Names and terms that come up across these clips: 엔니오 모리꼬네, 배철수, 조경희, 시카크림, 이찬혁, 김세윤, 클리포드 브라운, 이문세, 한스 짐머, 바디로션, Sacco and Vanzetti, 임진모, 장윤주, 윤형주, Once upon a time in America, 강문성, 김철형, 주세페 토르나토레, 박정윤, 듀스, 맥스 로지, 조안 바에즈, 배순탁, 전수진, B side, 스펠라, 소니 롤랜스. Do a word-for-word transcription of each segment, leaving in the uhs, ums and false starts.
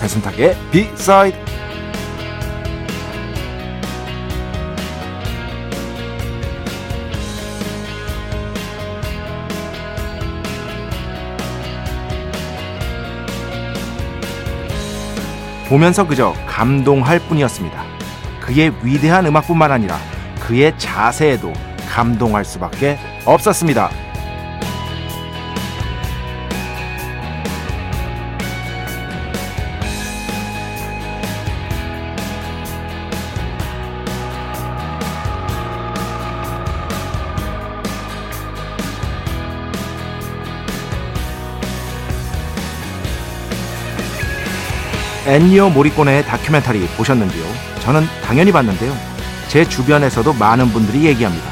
배순탁의 B side. 보면서 그저 감동할 뿐이었습니다. 그의 위대한 음악뿐만 아니라 그의 자세에도 감동할 수밖에 없었습니다. 엔니오 모리꼬네의 다큐멘터리 보셨는지요? 저는 당연히 봤는데요. 제 주변에서도 많은 분들이 얘기합니다.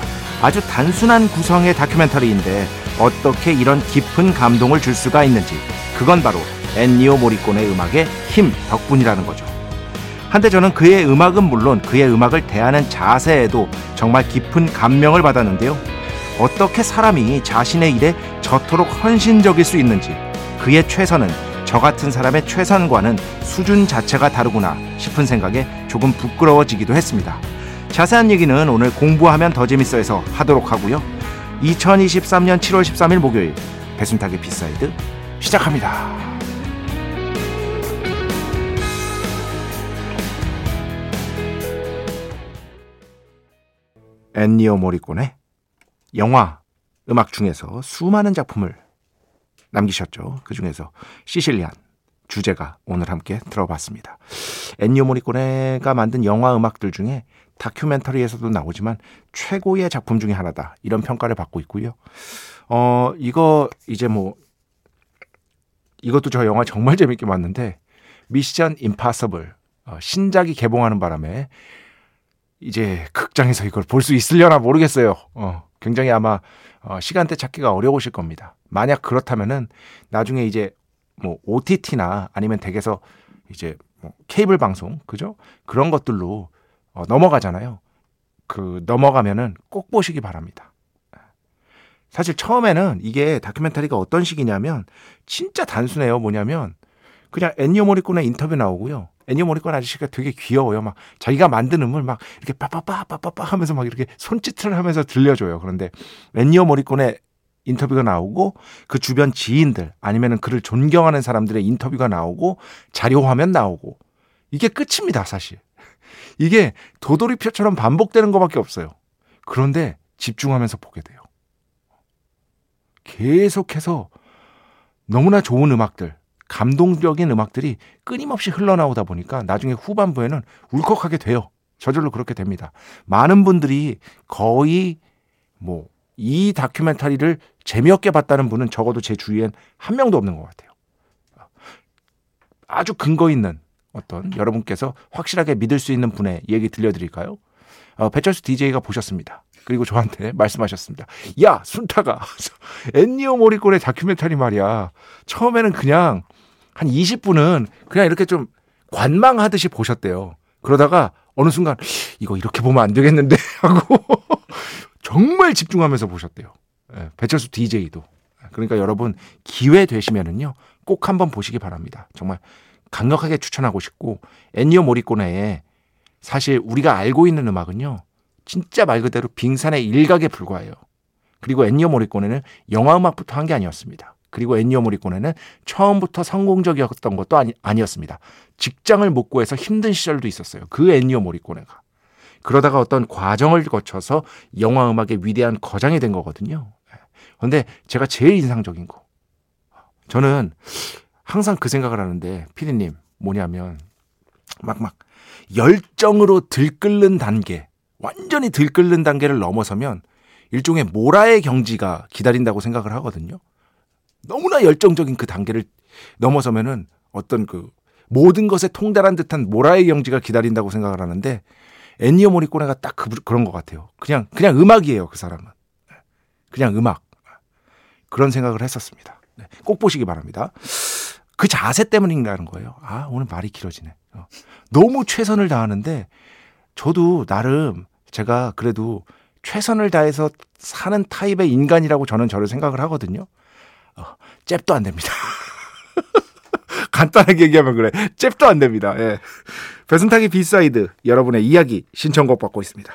아주 단순한 구성의 다큐멘터리인데 어떻게 이런 깊은 감동을 줄 수가 있는지, 그건 바로 엔니오 모리꼬네의 음악의 힘 덕분이라는 거죠. 한데 저는 그의 음악은 물론 그의 음악을 대하는 자세에도 정말 깊은 감명을 받았는데요. 어떻게 사람이 자신의 일에 저토록 헌신적일 수 있는지, 그의 최선은 저 같은 사람의 최선과는 수준 자체가 다르구나 싶은 생각에 조금 부끄러워지기도 했습니다. 자세한 얘기는 오늘 공부하면 더 재밌어에서 하도록 하고요. 이천이십삼 년 칠월 십삼일 목요일, 배순탁의 비사이드 시작합니다. 엔니오 모리꼬네, 영화, 음악 중에서 수많은 작품을 남기셨죠. 그 중에서 시실리안 주제가 오늘 함께 들어봤습니다. 엔니오 모리꼬네가 만든 영화 음악들 중에 다큐멘터리에서도 나오지만 최고의 작품 중에 하나다, 이런 평가를 받고 있고요. 어 이거 이제 뭐 이것도 저 영화 정말 재밌게 봤는데, 미션 임파서블 어, 신작이 개봉하는 바람에 이제 극장에서 이걸 볼 수 있으려나 모르겠어요. 어, 굉장히 아마 어, 시간대 찾기가 어려우실 겁니다. 만약 그렇다면은 나중에 이제 뭐 오티티나 아니면 댁에서 이제 뭐 케이블 방송, 그죠? 그런 것들로 어, 넘어가잖아요. 그 넘어가면은 꼭 보시기 바랍니다. 사실 처음에는 이게 다큐멘터리가 어떤 식이냐면 진짜 단순해요. 뭐냐면 그냥 엔니오 모리꼬네 인터뷰 나오고요. 엔니오 모리꼬네 아저씨가 되게 귀여워요. 막 자기가 만든 음을 막 이렇게 빠빠빠 빠빠빠 하면서 막 이렇게 손짓을 하면서 들려줘요. 그런데 엔니오 모리꼬네 인터뷰가 나오고, 그 주변 지인들 아니면은 그를 존경하는 사람들의 인터뷰가 나오고, 자료화면 나오고, 이게 끝입니다. 사실 이게 도돌이표처럼 반복되는 것밖에 없어요. 그런데 집중하면서 보게 돼요. 계속해서 너무나 좋은 음악들, 감동적인 음악들이 끊임없이 흘러나오다 보니까 나중에 후반부에는 울컥하게 돼요. 저절로 그렇게 됩니다. 많은 분들이 거의 뭐 이 다큐멘터리를 재미없게 봤다는 분은 적어도 제 주위엔 한 명도 없는 것 같아요. 아주 근거 있는 어떤 여러분께서 확실하게 믿을 수 있는 분의 얘기 들려드릴까요? 어, 배철수 디제이가 보셨습니다. 그리고 저한테 말씀하셨습니다. 야, 순타가 엔니오 모리꼬네 다큐멘터리 말이야, 처음에는 그냥 한 이십 분은 그냥 이렇게 좀 관망하듯이 보셨대요. 그러다가 어느 순간 이거 이렇게 보면 안 되겠는데 하고 정말 집중하면서 보셨대요. 배철수 디제이도. 그러니까 여러분, 기회 되시면은요 꼭 한번 보시기 바랍니다. 정말 강력하게 추천하고 싶고, 엔니오 모리꼬네의 사실 우리가 알고 있는 음악은요 진짜 말 그대로 빙산의 일각에 불과해요. 그리고 엔니오 모리꼬네는 영화 음악부터 한 게 아니었습니다. 그리고 엔니오 모리꼬네는 처음부터 성공적이었던 것도 아니, 아니었습니다. 직장을 못 구해서 힘든 시절도 있었어요. 그 엔니오 모리꼬네가. 그러다가 어떤 과정을 거쳐서 영화 음악의 위대한 거장이 된 거거든요. 그런데 제가 제일 인상적인 거, 저는 항상 그 생각을 하는데 피디님, 뭐냐면 막, 막, 열정으로 들끓는 단계, 완전히 들끓는 단계를 넘어서면 일종의 모라의 경지가 기다린다고 생각을 하거든요. 너무나 열정적인 그 단계를 넘어서면은 어떤 그 모든 것에 통달한 듯한 모라의 경지가 기다린다고 생각을 하는데, 엔니오 모리꼬네가 딱 그, 그런 것 같아요. 그냥, 그냥 음악이에요, 그 사람은. 그냥 음악. 그런 생각을 했었습니다. 꼭 보시기 바랍니다. 그 자세 때문이라는 거예요. 아, 오늘 말이 길어지네. 너무 최선을 다하는데, 저도 나름 제가 그래도 최선을 다해서 사는 타입의 인간이라고 저는 저를 생각을 하거든요. 어, 잽도 안 됩니다. 간단하게 얘기하면 그래. 잽도 안 됩니다. 예. 배순탁의 B side, 여러분의 이야기 신청곡 받고 있습니다.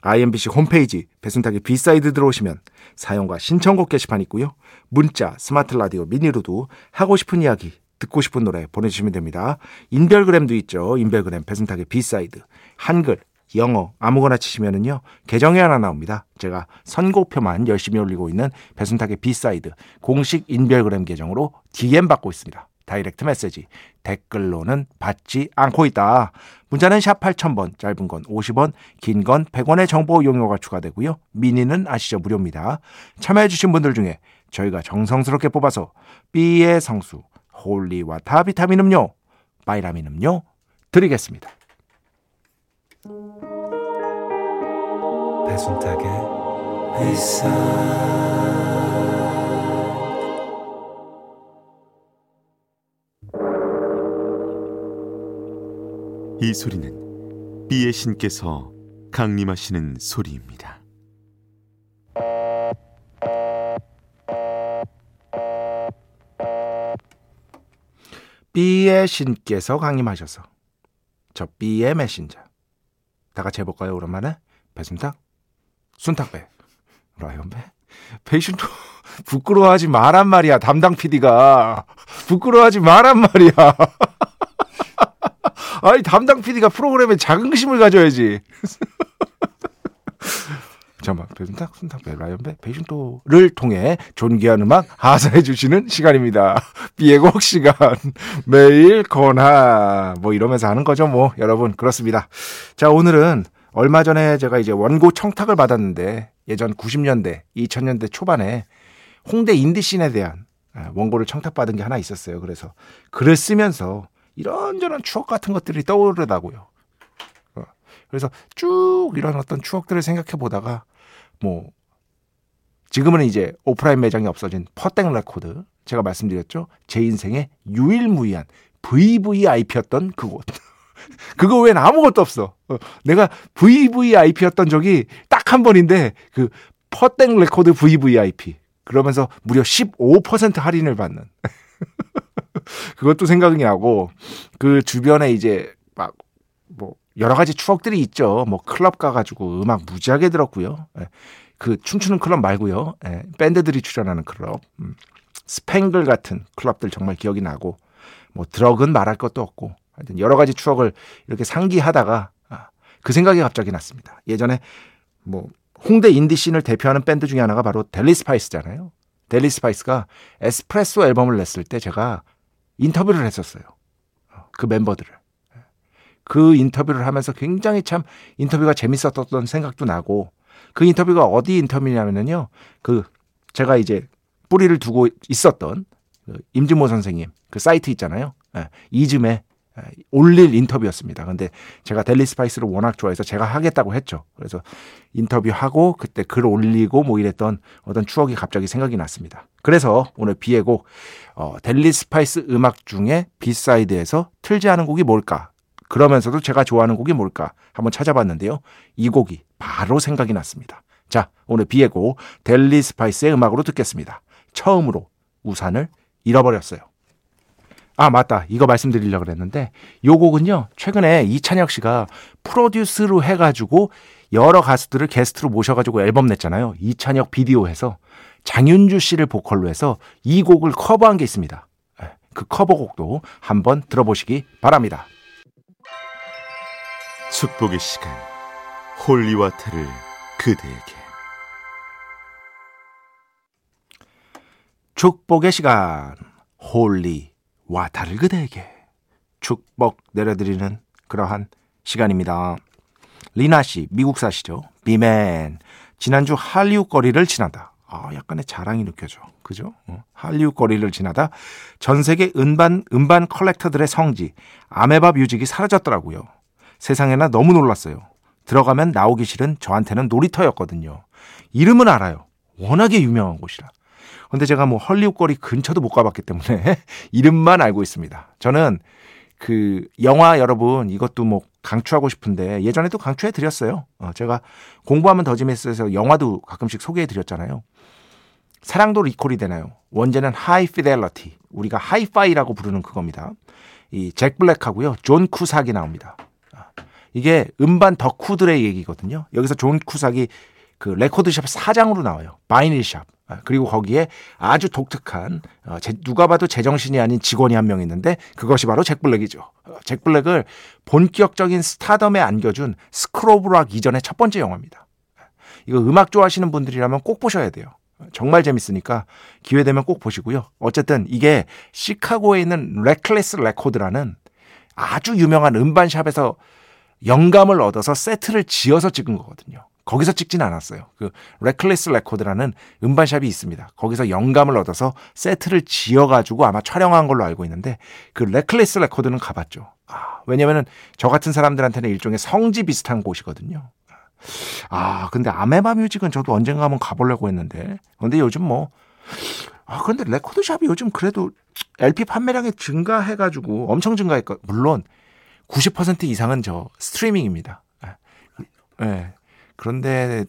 아이엠비씨 홈페이지 배순탁의 B side 들어오시면 사연과 신청곡 게시판 있고요. 문자, 스마트 라디오 미니로도 하고 싶은 이야기, 듣고 싶은 노래 보내주시면 됩니다. 인별그램도 있죠. 인별그램 배순탁의 B side, 한글, 영어 아무거나 치시면은요, 계정이 하나 나옵니다. 제가 선곡표만 열심히 올리고 있는 배순탁의 B side 공식 인별그램 계정으로 디엠 받고 있습니다. 다이렉트 메시지, 댓글로는 받지 않고 있다. 문자는 샵 팔천 번, 짧은 건 오십 원, 긴 건 백 원의 정보 용료가 추가되고요. 미니는 아시죠? 무료입니다. 참여해주신 분들 중에 저희가 정성스럽게 뽑아서 B의 성수, 홀리와타 비타민 음료, 바이라민 음료 드리겠습니다. 배순탁의 비싸 이 소리는 B의 신께서 강림하시는 소리입니다. B의 신께서 강림하셔서 저 B의 메신저. 다 같이 해볼까요? 오랜만에 배순탁, 순탁배, 라이언배, 배순탁. 부끄러워하지 말란 말이야. 담당 피디가 부끄러워하지 말란 말이야. 아니, 담당 피디가 프로그램에 자긍심을 가져야지. 잠깐만, 배순탁, 순탁, 라이언배, 배순토를 통해 존귀한 음악 하사해 주시는 시간입니다. 비애곡 시간, 매일 코나 뭐 이러면서 하는 거죠, 뭐 여러분 그렇습니다. 자, 오늘은 얼마 전에 제가 이제 원고 청탁을 받았는데, 예전 구십 년대, 이천 년대 초반에 홍대 인디씬에 대한 원고를 청탁받은 게 하나 있었어요. 그래서 글을 쓰면서 이런저런 추억 같은 것들이 떠오르다고요. 그래서 쭉 이런 어떤 추억들을 생각해 보다가, 뭐 지금은 이제 오프라인 매장이 없어진 퍼땡 레코드, 제가 말씀드렸죠. 제 인생의 유일무이한 브이브이아이피였던 그곳. 그거 외엔 아무것도 없어. 내가 브이브이아이피였던 적이 딱 한 번인데, 그 퍼땡 레코드 브이브이아이피. 그러면서 무려 십오 퍼센트 할인을 받는. 그것도 생각이 나고, 그 주변에 이제 막 뭐 여러 가지 추억들이 있죠. 뭐 클럽 가가지고 음악 무지하게 들었고요. 그 춤추는 클럽 말고요. 밴드들이 출연하는 클럽, 스팽글 같은 클럽들 정말 기억이 나고, 뭐 드럭은 말할 것도 없고, 하여튼 여러 가지 추억을 이렇게 상기하다가 그 생각이 갑자기 났습니다. 예전에 뭐 홍대 인디씬을 대표하는 밴드 중에 하나가 바로 델리 스파이스잖아요. 델리 스파이스가 에스프레소 앨범을 냈을 때 제가 인터뷰를 했었어요. 그 멤버들을. 그 인터뷰를 하면서 굉장히 참 인터뷰가 재밌었던 생각도 나고, 그 인터뷰가 어디 인터뷰냐면요, 그 제가 이제 뿌리를 두고 있었던 그 임진모 선생님 그 사이트 있잖아요. 이즘에 올릴 인터뷰였습니다. 근데 제가 델리 스파이스를 워낙 좋아해서 제가 하겠다고 했죠. 그래서 인터뷰하고 그때 글 올리고 뭐 이랬던 어떤 추억이 갑자기 생각이 났습니다. 그래서 오늘 B의 곡, 어, 델리 스파이스 음악 중에 B사이드에서 틀지 않은 곡이 뭘까? 그러면서도 제가 좋아하는 곡이 뭘까? 한번 찾아봤는데요. 이 곡이 바로 생각이 났습니다. 자, 오늘 B의 곡, 델리 스파이스의 음악으로 듣겠습니다. 처음으로 우산을 잃어버렸어요. 아, 맞다. 이거 말씀드리려고 그랬는데, 요 곡은요, 최근에 이찬혁 씨가 프로듀스로 해가지고 여러 가수들을 게스트로 모셔가지고 앨범 냈잖아요. 이찬혁 비디오 해서 장윤주 씨를 보컬로 해서 이 곡을 커버한 게 있습니다. 그 커버곡도 한번 들어보시기 바랍니다. 축복의 시간, 홀리와타를 그대에게. 축복의 시간, 홀리 와타를 그대에게 축복 내려드리는 그러한 시간입니다. 리나 씨, 미국 사시죠? 비맨. 지난주 할리우드 거리를 지나다. 아, 약간의 자랑이 느껴져. 그죠? 어? 할리우드 거리를 지나다 전 세계 음반, 음반 컬렉터들의 성지, 아메바 뮤직이 사라졌더라고요. 세상에나 너무 놀랐어요. 들어가면 나오기 싫은 저한테는 놀이터였거든요. 이름은 알아요. 워낙에 유명한 곳이라. 근데 제가 뭐 할리우드 거리 근처도 못 가봤기 때문에 이름만 알고 있습니다. 저는 그 영화 여러분 이것도 뭐 강추하고 싶은데 예전에도 강추해드렸어요. 어, 제가 공부하면 더 재밌어서 영화도 가끔씩 소개해드렸잖아요. 사랑도 리콜이 되나요? 원제는 High Fidelity, 우리가 하이파이라고 부르는 그겁니다. 이 잭 블랙하고요. 존 쿠삭이 나옵니다. 이게 음반 덕후들의 얘기거든요. 여기서 존 쿠삭이 그 레코드샵 사장으로 나와요. 바이닐샵. 그리고 거기에 아주 독특한 어, 제, 누가 봐도 제정신이 아닌 직원이 한 명 있는데 그것이 바로 잭 블랙이죠. 어, 잭 블랙을 본격적인 스타덤에 안겨준 스크로브락 이전의 첫 번째 영화입니다. 이거 음악 좋아하시는 분들이라면 꼭 보셔야 돼요. 정말 재밌으니까 기회되면 꼭 보시고요. 어쨌든 이게 시카고에 있는 레클레스 레코드라는 아주 유명한 음반샵에서 영감을 얻어서 세트를 지어서 찍은 거거든요. 거기서 찍진 않았어요. 그 레클리스 레코드라는 음반샵이 있습니다. 거기서 영감을 얻어서 세트를 지어가지고 아마 촬영한 걸로 알고 있는데 그 레클리스 레코드는 가봤죠. 아, 왜냐면은 저 같은 사람들한테는 일종의 성지 비슷한 곳이거든요. 아, 근데 아메바 뮤직은 저도 언젠가 한번 가보려고 했는데 근데 요즘 뭐 아, 근데 레코드샵이 요즘 그래도 엘피 판매량이 증가해가지고 엄청 증가했고 물론 구십 퍼센트 이상은 저 스트리밍입니다. 예. 네. 그런데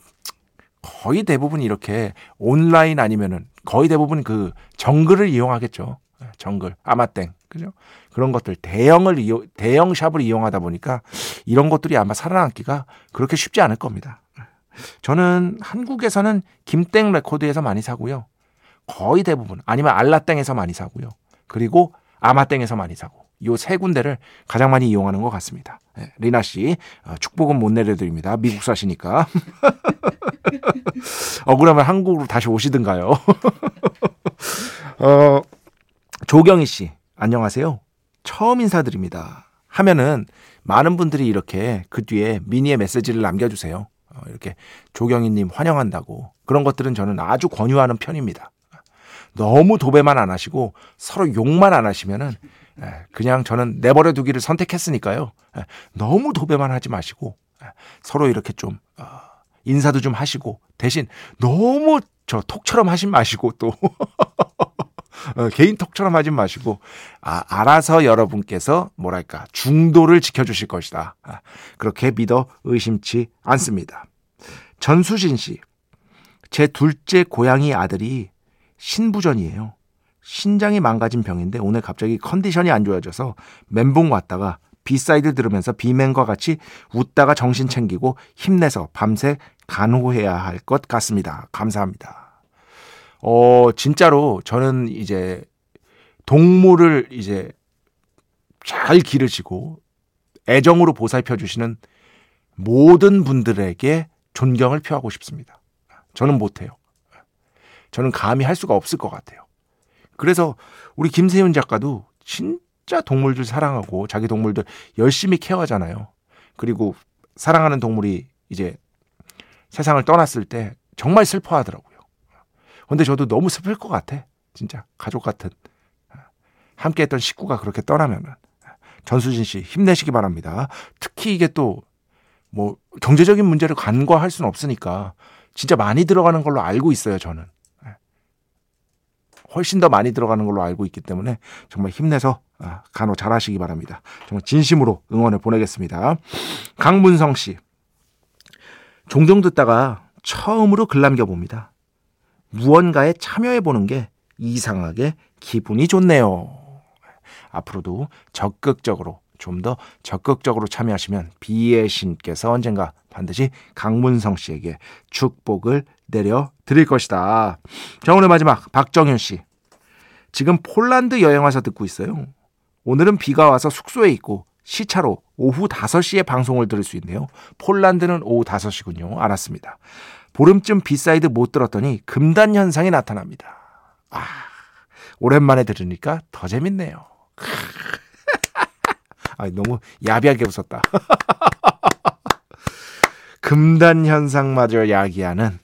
거의 대부분 이렇게 온라인 아니면은 거의 대부분 그 정글을 이용하겠죠. 정글, 아마땡, 그죠? 그런 것들 대형을 이용, 대형 샵을 이용하다 보니까 이런 것들이 아마 살아남기가 그렇게 쉽지 않을 겁니다. 저는 한국에서는 김땡 레코드에서 많이 사고요. 거의 대부분 아니면 알라땡에서 많이 사고요. 그리고 아마땡에서 많이 사고. 요 세 군데를 가장 많이 이용하는 것 같습니다. 네, 리나 씨 축복은 못 내려드립니다. 미국 사시니까. 억울하면 한국으로 다시 오시든가요. 어, 조경희 씨 안녕하세요. 처음 인사드립니다. 하면은 많은 분들이 이렇게 그 뒤에 미니의 메시지를 남겨주세요. 어, 이렇게 조경희님 환영한다고 그런 것들은 저는 아주 권유하는 편입니다. 너무 도배만 안 하시고 서로 욕만 안 하시면은 그냥 저는 내버려 두기를 선택했으니까요. 너무 도배만 하지 마시고 서로 이렇게 좀 인사도 좀 하시고 대신 너무 저 톡처럼 하지 마시고 또 개인 톡처럼 하지 마시고 아, 알아서 여러분께서 뭐랄까 중도를 지켜주실 것이다. 그렇게 믿어 의심치 않습니다. 전수진 씨, 제 둘째 고양이 아들이 신부전이에요. 신장이 망가진 병인데 오늘 갑자기 컨디션이 안 좋아져서 멘붕 왔다가 B 사이드 들으면서 비맨과 같이 웃다가 정신 챙기고 힘내서 밤새 간호해야 할 것 같습니다. 감사합니다. 어, 진짜로 저는 이제 동물을 이제 잘 기르시고 애정으로 보살펴 주시는 모든 분들에게 존경을 표하고 싶습니다. 저는 못해요. 저는 감히 할 수가 없을 것 같아요. 그래서 우리 김세윤 작가도 진짜 동물들 사랑하고 자기 동물들 열심히 케어하잖아요. 그리고 사랑하는 동물이 이제 세상을 떠났을 때 정말 슬퍼하더라고요. 근데 저도 너무 슬플 것 같아. 진짜 가족 같은 함께했던 식구가 그렇게 떠나면은 전수진 씨 힘내시기 바랍니다. 특히 이게 또 뭐 경제적인 문제를 간과할 수는 없으니까 진짜 많이 들어가는 걸로 알고 있어요. 저는. 훨씬 더 많이 들어가는 걸로 알고 있기 때문에 정말 힘내서 간호 잘하시기 바랍니다. 정말 진심으로 응원을 보내겠습니다. 강문성 씨, 종종 듣다가 처음으로 글 남겨봅니다. 무언가에 참여해보는 게 이상하게 기분이 좋네요. 앞으로도 적극적으로 좀 더 적극적으로 참여하시면 비의 신께서 언젠가 반드시 강문성 씨에게 축복을 내려드릴 것이다. 자, 오늘 마지막 박정윤 씨. 지금 폴란드 여행 와서 듣고 있어요. 오늘은 비가 와서 숙소에 있고 시차로 오후 다섯 시에 방송을 들을 수 있네요. 폴란드는 오후 다섯 시군요. 알았습니다. 보름쯤 비사이드 못 들었더니 금단 현상이 나타납니다. 아, 오랜만에 들으니까 더 재밌네요. 아, 너무 야비하게 웃었다. 금단현상마저 야기하는.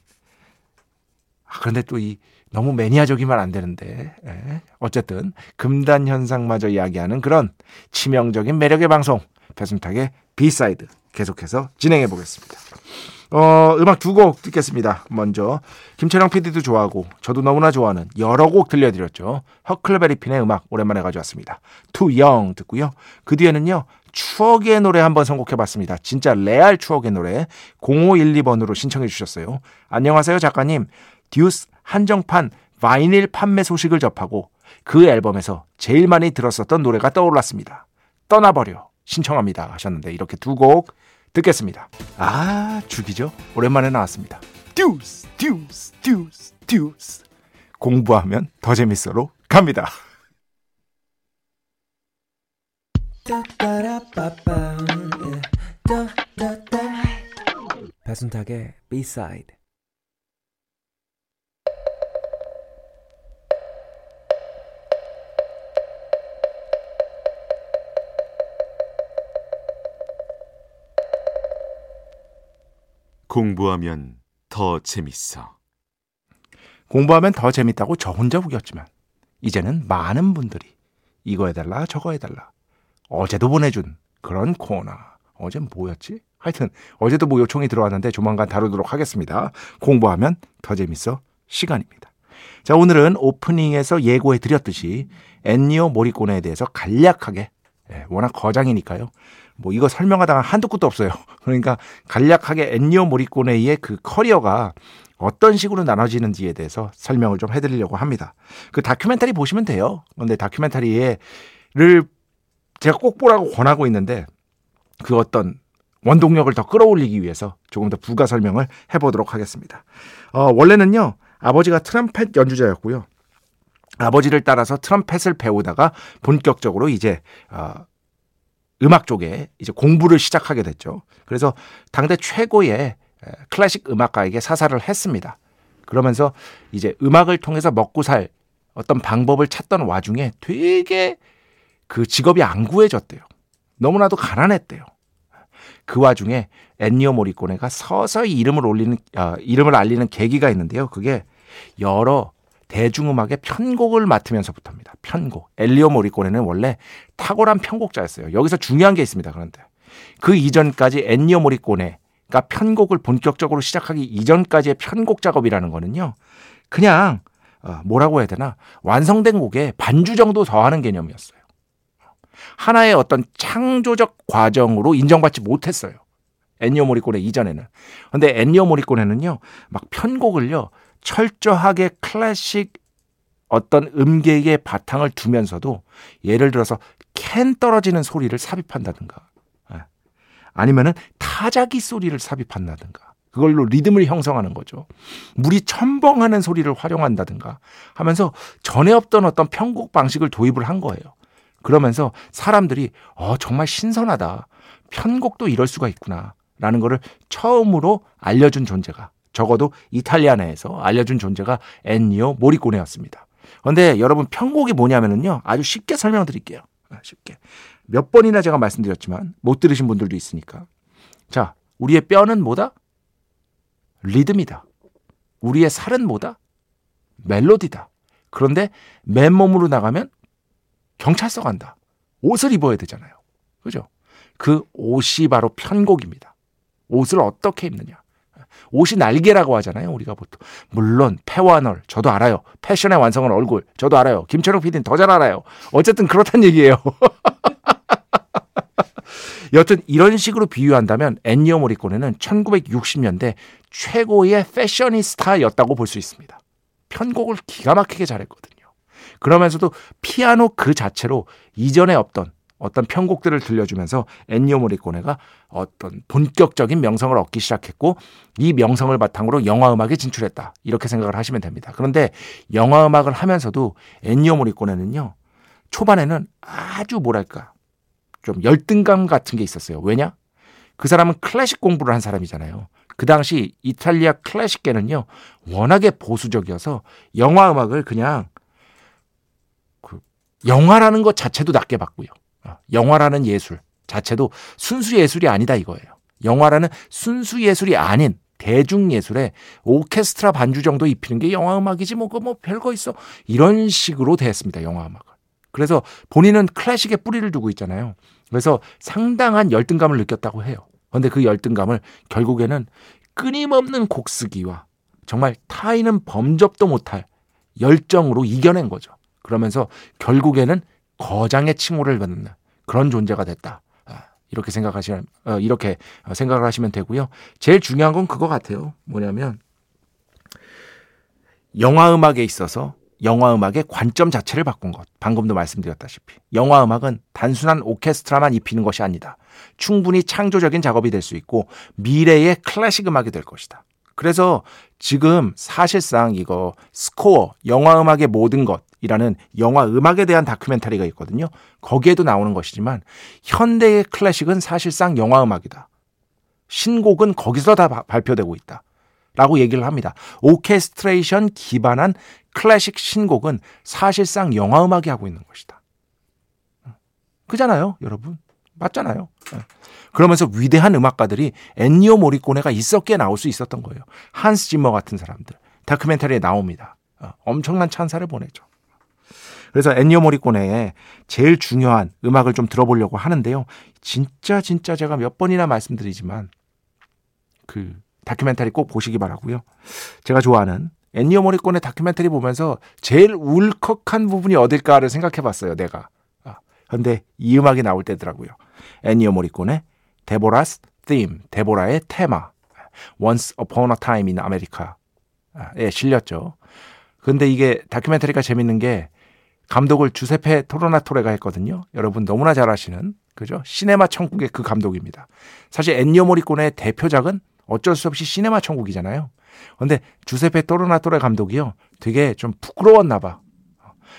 아, 그런데 또 이 너무 매니아적이면 안 되는데. 예. 어쨌든 금단현상마저 이야기하는 그런 치명적인 매력의 방송, 배순탁의 B side 계속해서 진행해 보겠습니다. 어, 음악 두 곡 듣겠습니다. 먼저 김철형 피디도 좋아하고 저도 너무나 좋아하는 여러 곡 들려드렸죠. 허클베리핀의 음악 오랜만에 가져왔습니다. Too Young 듣고요. 그 뒤에는요, 추억의 노래 한번 선곡해봤습니다. 진짜 레알 추억의 노래. 공오일이 번으로 신청해 주셨어요. 안녕하세요 작가님. 듀스 한정판 바이닐 판매 소식을 접하고 그 앨범에서 제일 많이 들었었던 노래가 떠올랐습니다. 떠나버려 신청합니다 하셨는데, 이렇게 두 곡 듣겠습니다. 아, 죽이죠. 오랜만에 나왔습니다. 듀스 듀스 듀스 듀스. 공부하면 더 재밌어로 갑니다. 배순탁의 B-side. 공부하면 더 재밌어. 공부하면 더 재밌다고 저 혼자 우겼지만 이제는 많은 분들이 이거 해달라 저거 해달라, 어제도 보내준 그런 코너, 어제 뭐였지? 하여튼 어제도 뭐 요청이 들어왔는데 조만간 다루도록 하겠습니다. 공부하면 더 재밌어 시간입니다. 자, 오늘은 오프닝에서 예고해드렸듯이 엔니오 모리꼬네에 대해서 간략하게, 예, 워낙 거장이니까요. 뭐 이거 설명하다가 한두 끝도 없어요. 그러니까 간략하게 엔니오 모리꼬네의 그 커리어가 어떤 식으로 나눠지는지에 대해서 설명을 좀 해드리려고 합니다. 그 다큐멘터리 보시면 돼요. 근데 다큐멘터리를 제가 꼭 보라고 권하고 있는데 그 어떤 원동력을 더 끌어올리기 위해서 조금 더 부가 설명을 해보도록 하겠습니다. 어, 원래는요, 아버지가 트럼펫 연주자였고요. 아버지를 따라서 트럼펫을 배우다가 본격적으로 이제 어, 음악 쪽에 이제 공부를 시작하게 됐죠. 그래서 당대 최고의 클래식 음악가에게 사사를 했습니다. 그러면서 이제 음악을 통해서 먹고 살 어떤 방법을 찾던 와중에 되게 그 직업이 안 구해졌대요. 너무나도 가난했대요. 그 와중에 엔니오 모리꼬네가 서서히 이름을 올리는 어, 이름을 알리는 계기가 있는데요. 그게 여러 대중음악의 편곡을 맡으면서부터입니다. 편곡. 엔니오 모리꼬네는 원래 탁월한 편곡자였어요. 여기서 중요한 게 있습니다. 그런데 그 이전까지 엔니오 모리꼬네가 편곡을 본격적으로 시작하기 이전까지의 편곡 작업이라는 거는요, 그냥 어, 뭐라고 해야 되나, 완성된 곡에 반주 정도 더하는 개념이었어요. 하나의 어떤 창조적 과정으로 인정받지 못했어요. 엔니오 모리꼬네 이전에는. 그런데 엔니오 모리꼬네는요, 막 편곡을요, 철저하게 클래식 어떤 음계의 바탕을 두면서도 예를 들어서 캔 떨어지는 소리를 삽입한다든가, 아니면은 타자기 소리를 삽입한다든가, 그걸로 리듬을 형성하는 거죠. 물이 첨벙하는 소리를 활용한다든가 하면서 전에 없던 어떤 편곡 방식을 도입을 한 거예요. 그러면서 사람들이 어, 정말 신선하다, 편곡도 이럴 수가 있구나 라는 거를 처음으로 알려준 존재가, 적어도 이탈리아 내에서 알려준 존재가 엔니오 모리꼬네였습니다. 그런데 여러분, 편곡이 뭐냐면요, 아주 쉽게 설명드릴게요. 쉽게. 몇 번이나 제가 말씀드렸지만 못 들으신 분들도 있으니까. 자, 우리의 뼈는 뭐다? 리듬이다. 우리의 살은 뭐다? 멜로디다. 그런데 맨몸으로 나가면 경찰서 간다. 옷을 입어야 되잖아요. 그죠? 그 옷이 바로 편곡입니다. 옷을 어떻게 입느냐. 옷이 날개라고 하잖아요, 우리가 보통. 물론 패완얼 저도 알아요. 패션의 완성은 얼굴 저도 알아요. 김철형 피디는 더 잘 알아요. 어쨌든 그렇단 얘기예요. 여튼 이런 식으로 비유한다면 엔니오 모리꼬네는 천구백육십 년대 최고의 패셔니스타였다고 볼 수 있습니다. 편곡을 기가 막히게 잘했거든요. 그러면서도 피아노 그 자체로 이전에 없던 어떤 편곡들을 들려주면서 엔니오 모리꼬네가 어떤 본격적인 명성을 얻기 시작했고, 이 명성을 바탕으로 영화음악에 진출했다, 이렇게 생각을 하시면 됩니다. 그런데 영화음악을 하면서도 엔니오 모리꼬네는요, 초반에는 아주 뭐랄까 좀 열등감 같은 게 있었어요. 왜냐? 그 사람은 클래식 공부를 한 사람이잖아요. 그 당시 이탈리아 클래식계는요, 워낙에 보수적이어서 영화음악을 그냥 그 영화라는 것 자체도 낮게 봤고요. 영화라는 예술, 자체도 순수 예술이 아니다 이거예요. 영화라는 순수 예술이 아닌 대중예술에 오케스트라 반주 정도 입히는 게 영화음악이지 뭐, 뭐 별거 있어. 이런 식으로 대했습니다. 영화음악을. 그래서 본인은 클래식에 뿌리를 두고 있잖아요. 그래서 상당한 열등감을 느꼈다고 해요. 그런데 그 열등감을 결국에는 끊임없는 곡쓰기와 정말 타인은 범접도 못할 열정으로 이겨낸 거죠. 그러면서 결국에는 거장의 칭호를 받는 그런 존재가 됐다. 이렇게 생각하시면, 이렇게 생각을 하시면 되고요. 제일 중요한 건 그거 같아요. 뭐냐면 영화음악에 있어서 영화음악의 관점 자체를 바꾼 것. 방금도 말씀드렸다시피 영화음악은 단순한 오케스트라만 입히는 것이 아니다. 충분히 창조적인 작업이 될 수 있고 미래의 클래식 음악이 될 것이다. 그래서 지금 사실상 이거 스코어, 영화음악의 모든 것이라는 영화음악에 대한 다큐멘터리가 있거든요. 거기에도 나오는 것이지만 현대의 클래식은 사실상 영화음악이다. 신곡은 거기서 다 발표되고 있다. 라고 얘기를 합니다. 오케스트레이션 기반한 클래식 신곡은 사실상 영화음악이 하고 있는 것이다. 그잖아요, 여러분. 맞잖아요. 그러면서 위대한 음악가들이 엔니오 모리꼬네가 있었기에 나올 수 있었던 거예요. 한스 짐머 같은 사람들. 다큐멘터리에 나옵니다. 엄청난 찬사를 보내죠. 그래서 엔니오 모리꼬네의 제일 중요한 음악을 좀 들어보려고 하는데요. 진짜 진짜 제가 몇 번이나 말씀드리지만 그 다큐멘터리 꼭 보시기 바라고요. 제가 좋아하는 엔니오 모리꼬네 다큐멘터리 보면서 제일 울컥한 부분이 어딜까를 생각해봤어요. 내가. 근데 이 음악이 나올 때더라고요. 엔니오 모리꼬네 데보라's Theme, 데보라의 테마 Once upon a time in America 예, 실렸죠. 근데 이게 다큐멘터리가 재밌는 게 감독을 주세페 토르나토레가 했거든요. 여러분 너무나 잘 아시는 그죠? 시네마 천국의 그 감독입니다. 사실 엔니오 모리꼬네의 대표작은 어쩔 수 없이 시네마 천국이잖아요. 근데 주세페 토르나토레 감독이요. 되게 좀 부끄러웠나 봐.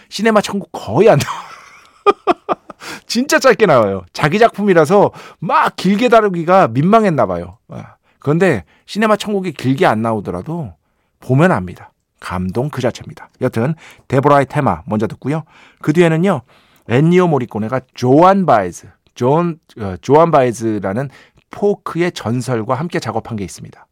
시네마 천국 거의 안 나와요. 진짜 짧게 나와요. 자기 작품이라서 막 길게 다루기가 민망했나 봐요. 그런데 시네마 천국이 길게 안 나오더라도 보면 압니다. 감동 그 자체입니다. 여튼 데보라의 테마 먼저 듣고요. 그 뒤에는요. 엔니오 모리꼬네가 조안 바에즈, 존, 조안 바에즈라는 포크의 전설과 함께 작업한 게 있습니다.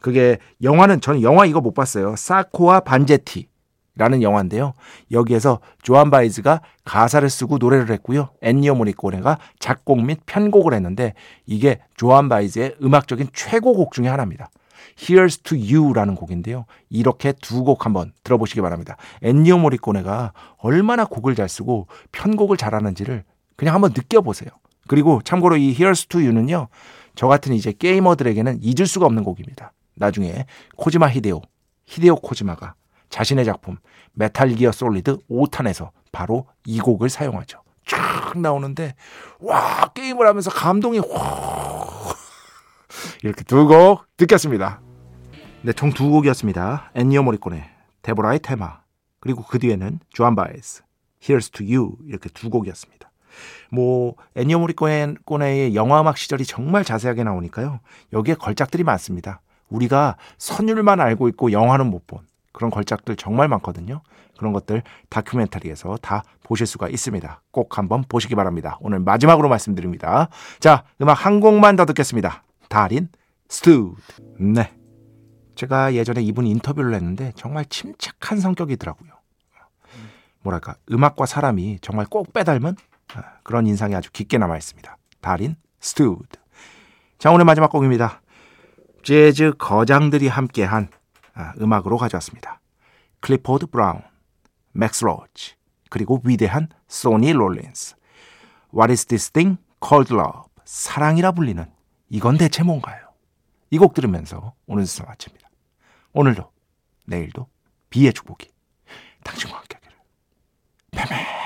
그게 영화는 저는 영화 이거 못 봤어요. 사코와 반제티. 라는 영화인데요. 여기에서 조안 바이즈가 가사를 쓰고 노래를 했고요. 엔니오 모리꼬네가 작곡 및 편곡을 했는데 이게 조안 바이즈의 음악적인 최고곡 중에 하나입니다. Here's to You라는 곡인데요. 이렇게 두 곡 한번 들어보시기 바랍니다. 엔니오 모리꼬네가 얼마나 곡을 잘 쓰고 편곡을 잘하는지를 그냥 한번 느껴보세요. 그리고 참고로 이 Here's to You는요. 저 같은 이제 게이머들에게는 잊을 수가 없는 곡입니다. 나중에 코지마 히데오, 히데오 코지마가 자신의 작품 메탈 기어 솔리드 오 탄에서 바로 이 곡을 사용하죠. 쫙 나오는데 와 게임을 하면서 감동이 확 이렇게 두 곡 듣겠습니다. 네, 총 두 곡이었습니다. 엔니오 모리꼬네 데보라의 테마 그리고 그 뒤에는 조안 바에즈 Here's to You 이렇게 두 곡이었습니다. 뭐 엔니오 모리꼬네의 영화음악 시절이 정말 자세하게 나오니까요. 여기에 걸작들이 많습니다. 우리가 선율만 알고 있고 영화는 못 본 그런 걸작들 정말 많거든요. 그런 것들 다큐멘터리에서 다 보실 수가 있습니다. 꼭 한번 보시기 바랍니다. 오늘 마지막으로 말씀드립니다. 자, 음악 한 곡만 더 듣겠습니다. 달인 스튜드. 네, 제가 예전에 이분 인터뷰를 했는데 정말 침착한 성격이더라고요. 뭐랄까 음악과 사람이 정말 꼭 빼닮은 그런 인상이 아주 깊게 남아있습니다. 달인 스튜드. 자, 오늘 마지막 곡입니다. 재즈 거장들이 함께한 아, 음악으로 가져왔습니다. 클리포드 브라운, 맥스 로지, 그리고 위대한 소니 롤랜스. What is this thing called love? 사랑이라 불리는 이건 대체 뭔가요? 이 곡 들으면서 오늘 수사 마칩니다. 오늘도 내일도 비의 축복이 당신과 함께하기를. 뱀뱀.